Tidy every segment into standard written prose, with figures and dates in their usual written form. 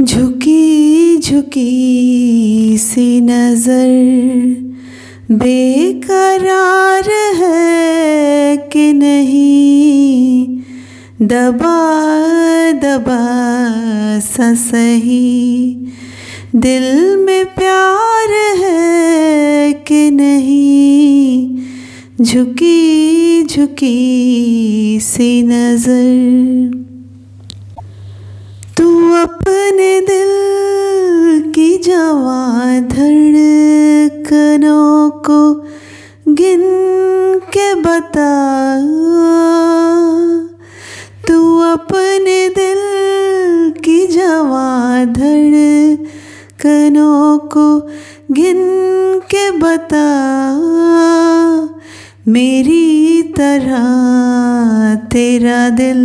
झुकी झुकी सी नज़र बेकरार है कि नहीं, दबा दबा सा सही दिल में प्यार है कि नहीं। झुकी झुकी सी नज़र। तू अपने दिल की जवां धड़कनों को गिन के बता, तू अपने दिल की जवां धड़कनों को गिन के बता, मेरी तरह तेरा दिल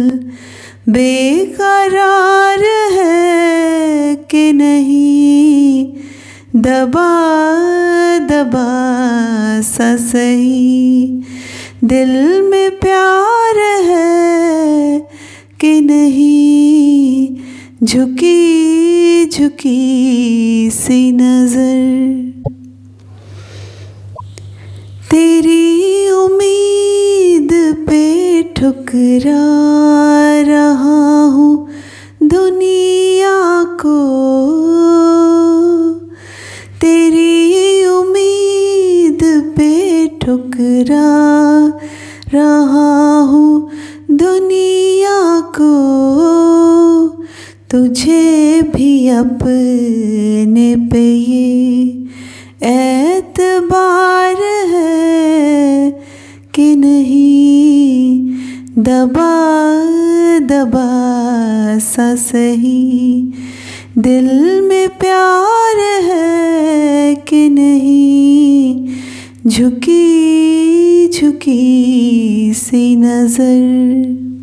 बेकरार है कि नहीं, दबा दबा सा सही दिल में प्यार है कि नहीं। झुकी झुकी सी नज़र। तेरी उम्मीद पे ठुकरा रहा हूँ दुनिया को, तेरी उम्मीद पे ठुकरा रहा हूँ दुनिया को, तुझे भी अपने पे ये एतबार है कि नहीं, दबा दबा सा सही दिल में प्यार है कि नहीं। झुकी झुकी सी नज़र।